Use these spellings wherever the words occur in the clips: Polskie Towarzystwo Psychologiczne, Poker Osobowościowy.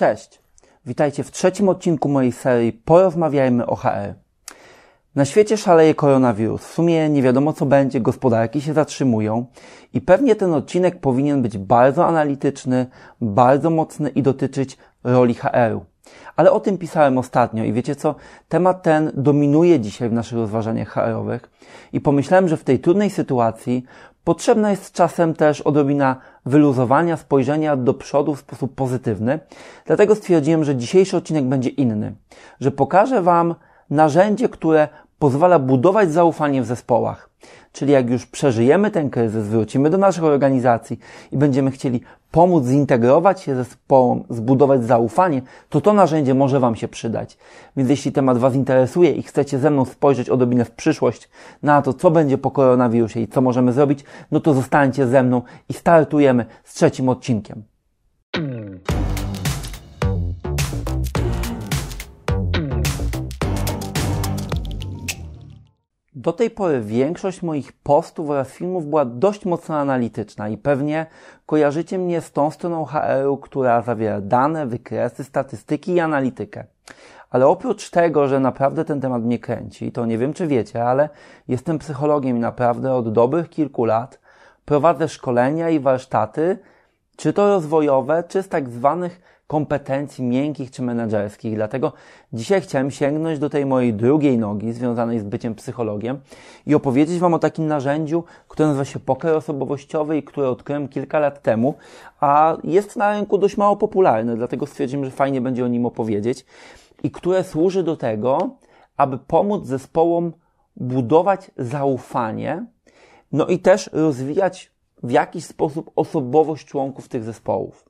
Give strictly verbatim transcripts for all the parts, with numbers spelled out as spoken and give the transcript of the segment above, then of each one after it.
Cześć, witajcie w trzecim odcinku mojej serii Porozmawiajmy o H R. Na świecie szaleje koronawirus, w sumie nie wiadomo co będzie, gospodarki się zatrzymują i pewnie ten odcinek powinien być bardzo analityczny, bardzo mocny i dotyczyć roli H R-u. Ale o tym pisałem ostatnio i wiecie co, temat ten dominuje dzisiaj w naszych rozważaniach H R-owych i pomyślałem, że w tej trudnej sytuacji potrzebna jest czasem też odrobina wyluzowania, spojrzenia do przodu w sposób pozytywny. Dlatego stwierdziłem, że dzisiejszy odcinek będzie inny, że pokażę Wam narzędzie, które pozwala budować zaufanie w zespołach. Czyli jak już przeżyjemy ten kryzys, wrócimy do naszych organizacji i będziemy chcieli pomóc zintegrować się zespołom, zbudować zaufanie, to to narzędzie może Wam się przydać. Więc jeśli temat Was interesuje i chcecie ze mną spojrzeć odrobinę w przyszłość na to, co będzie po koronawirusie i co możemy zrobić, no to zostańcie ze mną i startujemy z trzecim odcinkiem. Do tej pory większość moich postów oraz filmów była dość mocno analityczna i pewnie kojarzycie mnie z tą stroną H R-u, która zawiera dane, wykresy, statystyki i analitykę. Ale oprócz tego, że naprawdę ten temat mnie kręci, to nie wiem czy wiecie, ale jestem psychologiem i naprawdę od dobrych kilku lat prowadzę szkolenia i warsztaty, czy to rozwojowe, czy z tak zwanych kompetencji miękkich czy menedżerskich. Dlatego dzisiaj chciałem sięgnąć do tej mojej drugiej nogi związanej z byciem psychologiem i opowiedzieć Wam o takim narzędziu, które nazywa się poker osobowościowy i które odkryłem kilka lat temu, a jest na rynku dość mało popularne, dlatego stwierdziłem, że fajnie będzie o nim opowiedzieć i które służy do tego, aby pomóc zespołom budować zaufanie, no i też rozwijać w jakiś sposób osobowość członków tych zespołów.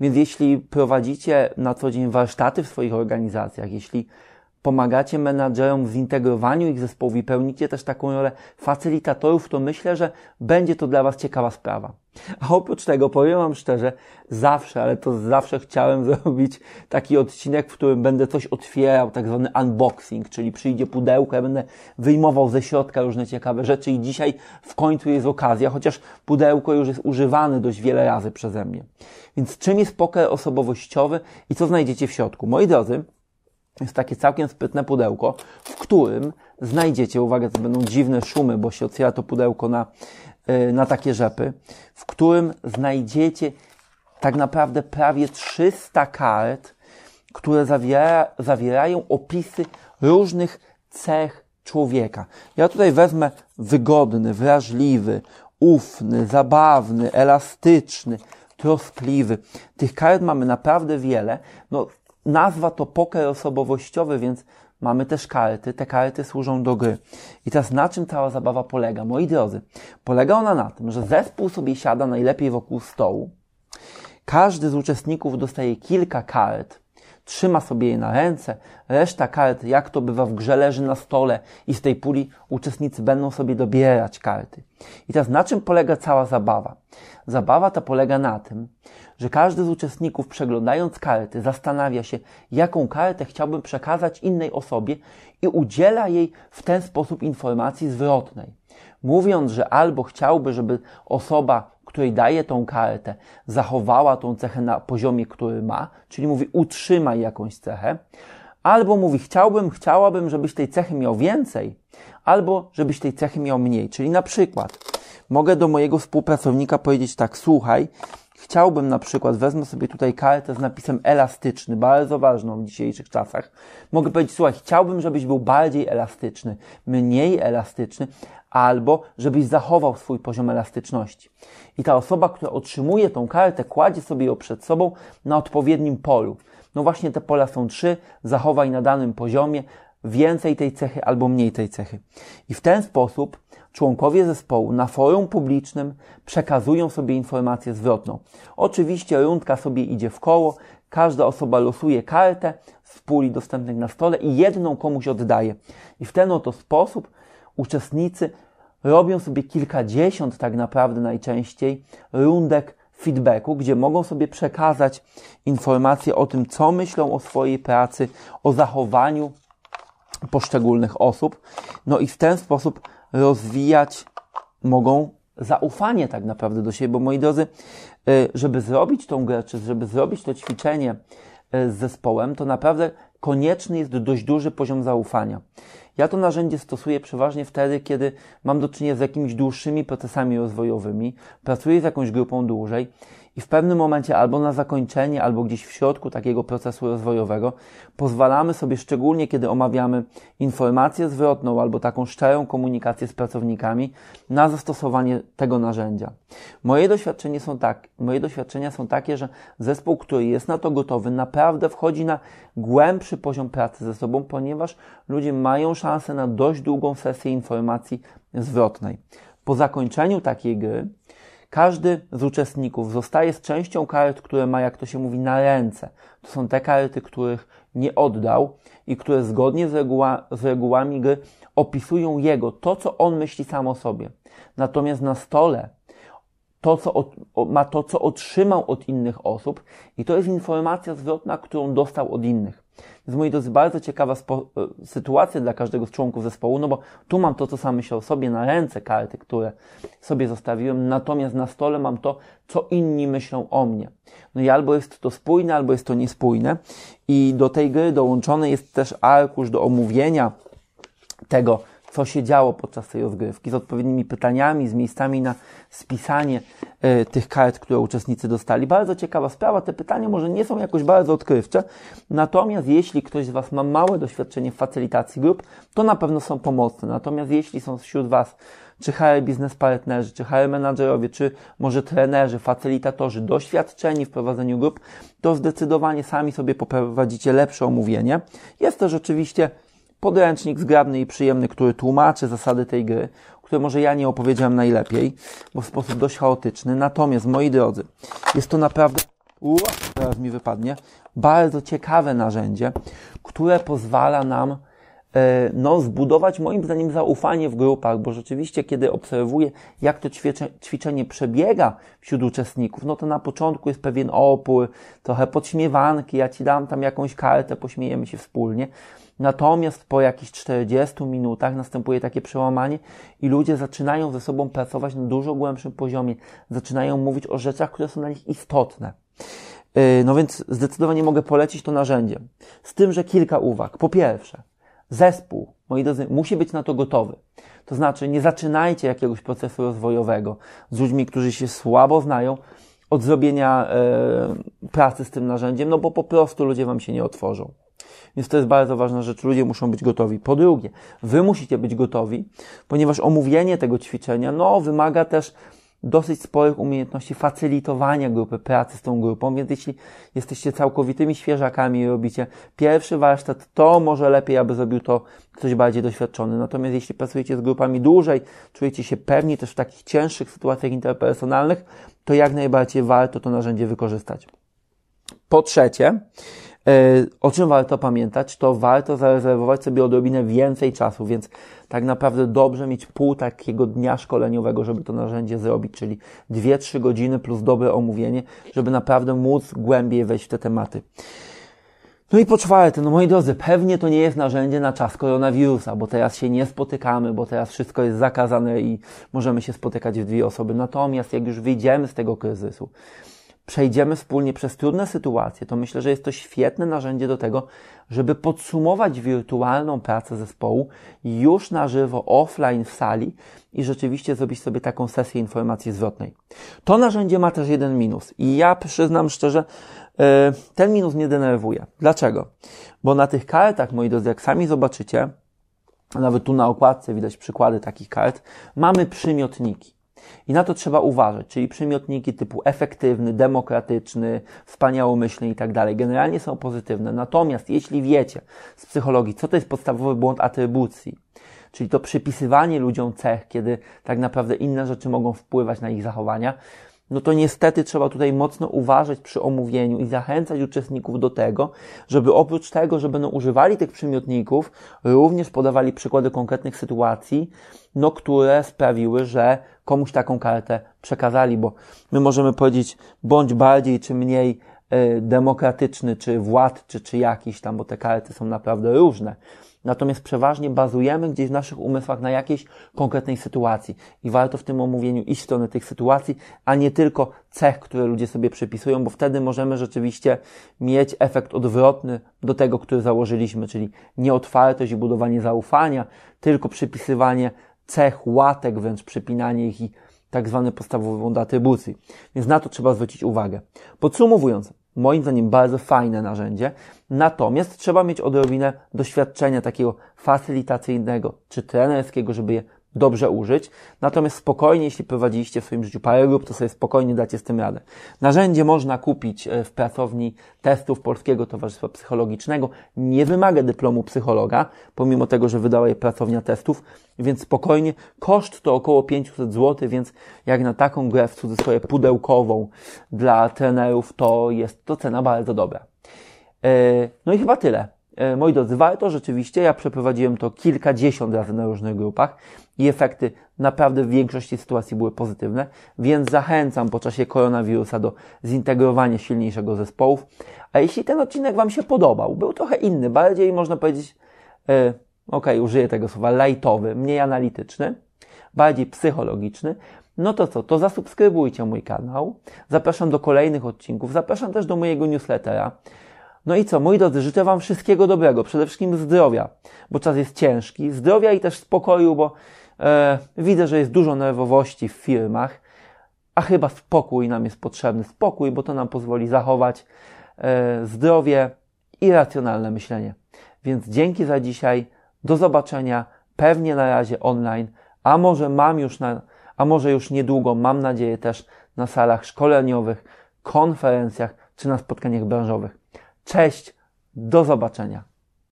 Więc jeśli prowadzicie na co dzień warsztaty w swoich organizacjach, jeśli pomagacie menadżerom w zintegrowaniu ich zespołów i pełnicie też taką rolę facylitatorów, to myślę, że będzie to dla Was ciekawa sprawa. A oprócz tego, powiem Wam szczerze, zawsze, ale to zawsze chciałem zrobić taki odcinek, w którym będę coś otwierał, tak zwany unboxing, czyli przyjdzie pudełko, ja będę wyjmował ze środka różne ciekawe rzeczy i dzisiaj w końcu jest okazja, chociaż pudełko już jest używane dość wiele razy przeze mnie. Więc czym jest poker osobowościowy i co znajdziecie w środku? Moi drodzy, jest takie całkiem sprytne pudełko, w którym znajdziecie, uwaga, to będą dziwne szumy, bo się otwiera to pudełko na, yy, na takie rzepy, w którym znajdziecie tak naprawdę prawie trzysta kart, które zawiera, zawierają opisy różnych cech człowieka. Ja tutaj wezmę wygodny, wrażliwy, ufny, zabawny, elastyczny, troskliwy. Tych kart mamy naprawdę wiele. No, nazwa to poker osobowościowy, więc mamy też karty. Te karty służą do gry. I teraz na czym cała zabawa polega? Moi drodzy, polega ona na tym, że zespół sobie siada najlepiej wokół stołu. Każdy z uczestników dostaje kilka kart. Trzyma sobie je na ręce. Reszta kart, jak to bywa w grze, leży na stole i z tej puli uczestnicy będą sobie dobierać karty. I teraz na czym polega cała zabawa? Zabawa ta polega na tym, że każdy z uczestników, przeglądając karty, zastanawia się, jaką kartę chciałbym przekazać innej osobie i udziela jej w ten sposób informacji zwrotnej. Mówiąc, że albo chciałby, żeby osoba, której daje tą kartę, zachowała tą cechę na poziomie, który ma, czyli mówi utrzymaj jakąś cechę, albo mówi chciałbym, chciałabym, żebyś tej cechy miał więcej, albo żebyś tej cechy miał mniej. Czyli na przykład mogę do mojego współpracownika powiedzieć tak, słuchaj, chciałbym na przykład, wezmę sobie tutaj kartę z napisem elastyczny, bardzo ważną w dzisiejszych czasach. Mogę powiedzieć, słuchaj, chciałbym, żebyś był bardziej elastyczny, mniej elastyczny, albo żebyś zachował swój poziom elastyczności. I ta osoba, która otrzymuje tą kartę, kładzie sobie ją przed sobą na odpowiednim polu. No właśnie te pola są trzy, zachowaj na danym poziomie więcej tej cechy albo mniej tej cechy. I w ten sposób członkowie zespołu na forum publicznym przekazują sobie informację zwrotną. Oczywiście rundka sobie idzie w koło, każda osoba losuje kartę z puli dostępnych na stole i jedną komuś oddaje. I w ten oto sposób uczestnicy robią sobie kilkadziesiąt tak naprawdę najczęściej rundek feedbacku, gdzie mogą sobie przekazać informacje o tym, co myślą o swojej pracy, o zachowaniu poszczególnych osób. No i w ten sposób rozwijać mogą zaufanie tak naprawdę do siebie, bo moi drodzy, żeby zrobić tą grę, czy żeby zrobić to ćwiczenie z zespołem, to naprawdę konieczny jest dość duży poziom zaufania. Ja to narzędzie stosuję przeważnie wtedy, kiedy mam do czynienia z jakimiś dłuższymi procesami rozwojowymi, pracuję z jakąś grupą dłużej i w pewnym momencie albo na zakończenie, albo gdzieś w środku takiego procesu rozwojowego pozwalamy sobie, szczególnie kiedy omawiamy informację zwrotną albo taką szczerą komunikację z pracownikami, na zastosowanie tego narzędzia. Moje doświadczenia są, tak, moje doświadczenia są takie, że zespół, który jest na to gotowy, naprawdę wchodzi na głębszy poziom pracy ze sobą, ponieważ ludzie mają szansę na dość długą sesję informacji zwrotnej. Po zakończeniu takiej gry każdy z uczestników zostaje z częścią kart, które ma, jak to się mówi, na ręce. To są te karty, których nie oddał i które zgodnie z, reguła, z regułami gry opisują jego, to co on myśli sam o sobie. Natomiast na stole to, co od, ma to, co otrzymał od innych osób i to jest informacja zwrotna, którą dostał od innych. Więc moi drodzy, bardzo ciekawa sytuacja dla każdego z członków zespołu, no bo tu mam to, co sam myślę o sobie, na ręce karty, które sobie zostawiłem, natomiast na stole mam to, co inni myślą o mnie. No i albo jest to spójne, albo jest to niespójne i do tej gry dołączony jest też arkusz do omówienia tego, co się działo podczas tej rozgrywki, z odpowiednimi pytaniami, z miejscami na spisanie y, tych kart, które uczestnicy dostali. Bardzo ciekawa sprawa, te pytania może nie są jakoś bardzo odkrywcze, natomiast jeśli ktoś z Was ma małe doświadczenie w facylitacji grup, to na pewno są pomocne. Natomiast jeśli są wśród Was czy H R biznes partnerzy, czy H R menadżerowie, czy może trenerzy, facylitatorzy doświadczeni w prowadzeniu grup, to zdecydowanie sami sobie poprowadzicie lepsze omówienie. Jest też oczywiście podręcznik zgrabny i przyjemny, który tłumaczy zasady tej gry, które może ja nie opowiedziałem najlepiej, bo w sposób dość chaotyczny. Natomiast, moi drodzy, jest to naprawdę, Uu, teraz mi wypadnie, bardzo ciekawe narzędzie, które pozwala nam yy, no, zbudować moim zdaniem zaufanie w grupach, bo rzeczywiście, kiedy obserwuję, jak to ćwicze, ćwiczenie przebiega wśród uczestników, no to na początku jest pewien opór, trochę podśmiewanki, ja Ci dam tam jakąś kartę, pośmiejemy się wspólnie. Natomiast po jakichś czterdziestu minutach następuje takie przełamanie i ludzie zaczynają ze sobą pracować na dużo głębszym poziomie. Zaczynają mówić o rzeczach, które są dla nich istotne. No więc zdecydowanie mogę polecić to narzędzie. Z tym, że kilka uwag. Po pierwsze, zespół, moi drodzy, musi być na to gotowy. To znaczy nie zaczynajcie jakiegoś procesu rozwojowego z ludźmi, którzy się słabo znają, od zrobienia e, pracy z tym narzędziem, no bo po prostu ludzie Wam się nie otworzą. Więc to jest bardzo ważna rzecz, ludzie muszą być gotowi. Po drugie, Wy musicie być gotowi, ponieważ omówienie tego ćwiczenia no, wymaga też dosyć sporych umiejętności facylitowania grupy, pracy z tą grupą, więc jeśli jesteście całkowitymi świeżakami i robicie pierwszy warsztat, to może lepiej, aby zrobił to ktoś bardziej doświadczony. Natomiast jeśli pracujecie z grupami dłużej, czujecie się pewni też w takich cięższych sytuacjach interpersonalnych, to jak najbardziej warto to narzędzie wykorzystać. Po trzecie, o czym warto pamiętać, to warto zarezerwować sobie odrobinę więcej czasu, więc tak naprawdę dobrze mieć pół takiego dnia szkoleniowego, żeby to narzędzie zrobić, czyli dwie trzy godziny plus dobre omówienie, żeby naprawdę móc głębiej wejść w te tematy. No i po czwarte, no moi drodzy, pewnie to nie jest narzędzie na czas koronawirusa, bo teraz się nie spotykamy, bo teraz wszystko jest zakazane i możemy się spotykać w dwie osoby. Natomiast jak już wyjdziemy z tego kryzysu, przejdziemy wspólnie przez trudne sytuacje, to myślę, że jest to świetne narzędzie do tego, żeby podsumować wirtualną pracę zespołu już na żywo, offline w sali i rzeczywiście zrobić sobie taką sesję informacji zwrotnej. To narzędzie ma też jeden minus i ja przyznam szczerze, ten minus mnie denerwuje. Dlaczego? Bo na tych kartach, moi drodzy, jak sami zobaczycie, nawet tu na okładce widać przykłady takich kart, mamy przymiotniki. I na to trzeba uważać, czyli przymiotniki typu efektywny, demokratyczny, wspaniałomyślny i tak dalej. Generalnie są pozytywne. Natomiast jeśli wiecie z psychologii, co to jest podstawowy błąd atrybucji, czyli to przypisywanie ludziom cech, kiedy tak naprawdę inne rzeczy mogą wpływać na ich zachowania, no to niestety trzeba tutaj mocno uważać przy omówieniu i zachęcać uczestników do tego, żeby oprócz tego, że będą używali tych przymiotników, również podawali przykłady konkretnych sytuacji, no które sprawiły, że komuś taką kartę przekazali, bo my możemy powiedzieć bądź bardziej czy mniej demokratyczny, czy władczy, czy jakiś tam, bo te karty są naprawdę różne. Natomiast przeważnie bazujemy gdzieś w naszych umysłach na jakiejś konkretnej sytuacji i warto w tym omówieniu iść w stronę tych sytuacji, a nie tylko cech, które ludzie sobie przypisują, bo wtedy możemy rzeczywiście mieć efekt odwrotny do tego, który założyliśmy, czyli nieotwartość i budowanie zaufania, tylko przypisywanie cech, łatek, wręcz przypinanie ich i tak zwane podstawową atrybucji. Więc na to trzeba zwrócić uwagę. Podsumowując, moim zdaniem bardzo fajne narzędzie, natomiast trzeba mieć odrobinę doświadczenia takiego facylitacyjnego czy trenerskiego, żeby je dobrze użyć. Natomiast spokojnie, jeśli prowadziliście w swoim życiu parę grup, to sobie spokojnie dacie z tym radę. Narzędzie można kupić w pracowni testów Polskiego Towarzystwa Psychologicznego. Nie wymaga dyplomu psychologa, pomimo tego, że wydała je pracownia testów, więc spokojnie. Koszt to około pięćset złotych, więc jak na taką grę w cudzysłowie pudełkową dla trenerów, to jest to cena bardzo dobra. No i chyba tyle. Moi drodzy, warto rzeczywiście, ja przeprowadziłem to kilkadziesiąt razy na różnych grupach i efekty naprawdę w większości sytuacji były pozytywne, więc zachęcam po czasie koronawirusa do zintegrowania silniejszego zespołów. A jeśli ten odcinek Wam się podobał, był trochę inny, bardziej można powiedzieć, yy, okej, użyję tego słowa, lajtowy, mniej analityczny, bardziej psychologiczny, no to co, to zasubskrybujcie mój kanał, zapraszam do kolejnych odcinków, zapraszam też do mojego newslettera. No i co, moi drodzy, życzę Wam wszystkiego dobrego, przede wszystkim zdrowia, bo czas jest ciężki, zdrowia i też spokoju, bo e, widzę, że jest dużo nerwowości w firmach, a chyba spokój nam jest potrzebny, spokój, bo to nam pozwoli zachować e, zdrowie i racjonalne myślenie. Więc dzięki za dzisiaj, do zobaczenia, pewnie na razie online, a może mam już, na, a może już niedługo, mam nadzieję też na salach szkoleniowych, konferencjach czy na spotkaniach branżowych. Cześć, do zobaczenia.